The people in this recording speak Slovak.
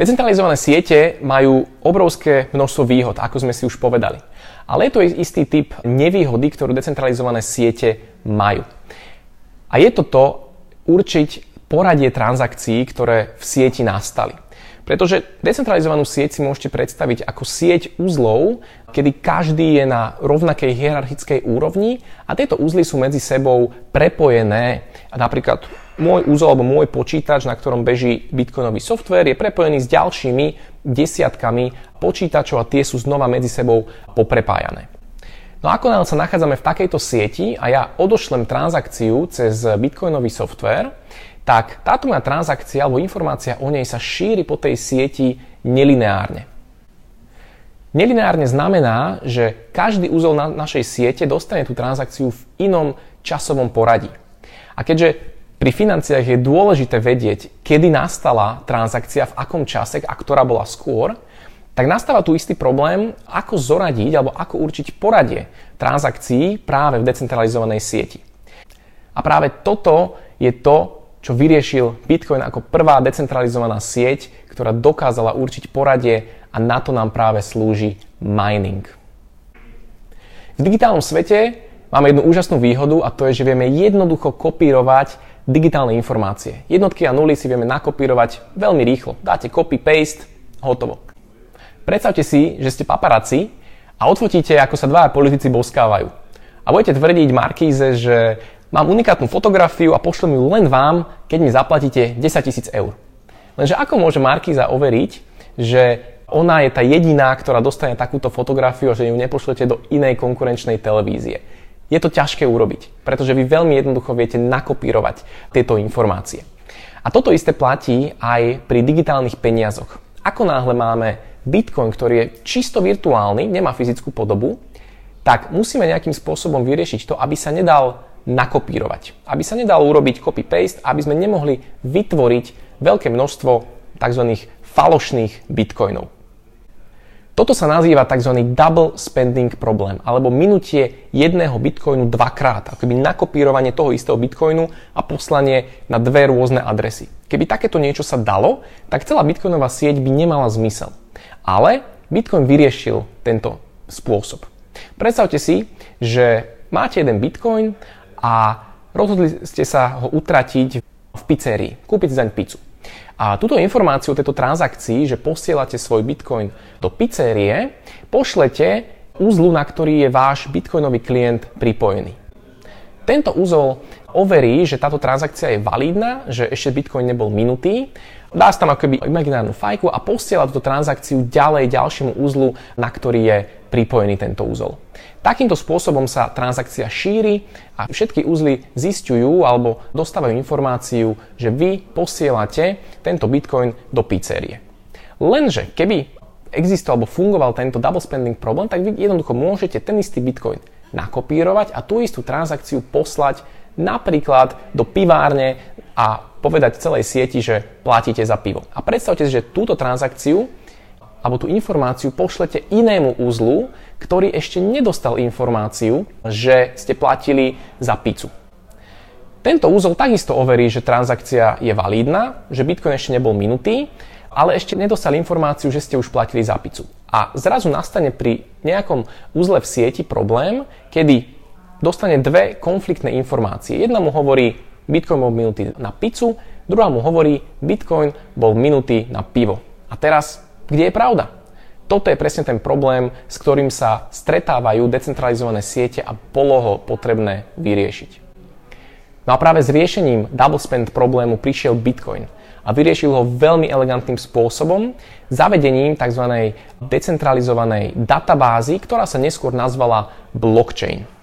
Decentralizované siete majú obrovské množstvo výhod, ako sme si už povedali. Ale je to istý typ nevýhody, ktorú decentralizované siete majú. A je to určiť poradie transakcií, ktoré v sieti nastali. Pretože decentralizovanú sieť si môžete predstaviť ako sieť uzlov, kedy každý je na rovnakej hierarchickej úrovni a tieto uzly sú medzi sebou prepojené. A napríklad môj úzol alebo môj počítač, na ktorom beží bitcoinový software, je prepojený s ďalšími desiatkami počítačov a tie sú znova medzi sebou poprepájané. No a akonáhle sa nachádzame v takejto sieti a ja odošlem transakciu cez bitcoinový software, tak táto moja transakcia alebo informácia o nej sa šíri po tej sieti nelineárne. Nelineárne znamená, že každý úzol na našej siete dostane tú transakciu v inom časovom poradí. A keďže pri financiách je dôležité vedieť, kedy nastala transakcia, v akom čase a ktorá bola skôr, tak nastáva tu istý problém, ako zoradiť alebo ako určiť poradie transakcií práve v decentralizovanej sieti. A práve toto je to, čo vyriešil Bitcoin ako prvá decentralizovaná sieť, ktorá dokázala určiť poradie a na to nám práve slúži mining. V digitálnom svete máme jednu úžasnú výhodu a to je, že vieme jednoducho kopírovať digitálne informácie. Jednotky a nuly si vieme nakopírovať veľmi rýchlo. Dáte copy, paste, hotovo. Predstavte si, že ste paparazzi a odfotíte, ako sa dvaja politici boskávajú. A budete tvrdiť Markíze, že mám unikátnu fotografiu a pošlem ju len vám, keď mi zaplatíte 10 000 eur. Lenže ako môže Markíza overiť, že ona je tá jediná, ktorá dostane takúto fotografiu a že ju nepošlete do inej konkurenčnej televízie? Je to ťažké urobiť, pretože vy veľmi jednoducho viete nakopírovať tieto informácie. A toto isté platí aj pri digitálnych peniazoch. Ako náhle máme Bitcoin, ktorý je čisto virtuálny, nemá fyzickú podobu, tak musíme nejakým spôsobom vyriešiť to, aby sa nedal nakopírovať. Aby sa nedal urobiť copy-paste, aby sme nemohli vytvoriť veľké množstvo tzv. Falošných Bitcoinov. Toto sa nazýva tzv. Double spending problém, alebo minutie jedného bitcoinu dvakrát, akoby nakopírovanie toho istého bitcoinu a poslanie na dve rôzne adresy. Keby takéto niečo sa dalo, tak celá bitcoinová sieť by nemala zmysel. Ale Bitcoin vyriešil tento spôsob. Predstavte si, že máte jeden bitcoin a rozhodli ste sa ho utratiť v pizzerii, kúpiť si zaň pizzu. A túto informáciu o tejto transakcii, že posielate svoj bitcoin do pizzerie, pošlete uzlu, na ktorý je váš bitcoinový klient pripojený. Tento uzol overí, že táto transakcia je validná, že ešte bitcoin nebol minutý, dá si tam akoby imaginárnu fajku a posiela túto transakciu ďalej ďalšiemu uzlu, na ktorý je pripojený tento uzol. Takýmto spôsobom sa transakcia šíri a všetky uzly zisťujú alebo dostávajú informáciu, že vy posielate tento bitcoin do pizzerie. Lenže keby existoval alebo fungoval tento double spending problém, tak vy jednoducho môžete ten istý bitcoin nakopírovať a tú istú transakciu poslať napríklad do pivárne a povedať celej sieti, že platíte za pivo. A predstavte si, že túto transakciu alebo tú informáciu pošlete inému uzlu, ktorý ešte nedostal informáciu, že ste platili za pizzu. Tento úzol takisto overí, že transakcia je validná, že bitcoin ešte nebol minutý, ale ešte nedostal informáciu, že ste už platili za pizzu. A zrazu nastane pri nejakom uzle v sieti problém, kedy dostane dve konfliktné informácie. Jedna mu hovorí, bitcoin bol minutý na pizzu, druhá mu hovorí, bitcoin bol minutý na pivo. A teraz kde je pravda? Toto je presne ten problém, s ktorým sa stretávajú decentralizované siete a bolo ho potrebné vyriešiť. No a práve s riešením double spend problému prišiel Bitcoin a vyriešil ho veľmi elegantným spôsobom, zavedením tzv. Decentralizovanej databázy, ktorá sa neskôr nazvala blockchain.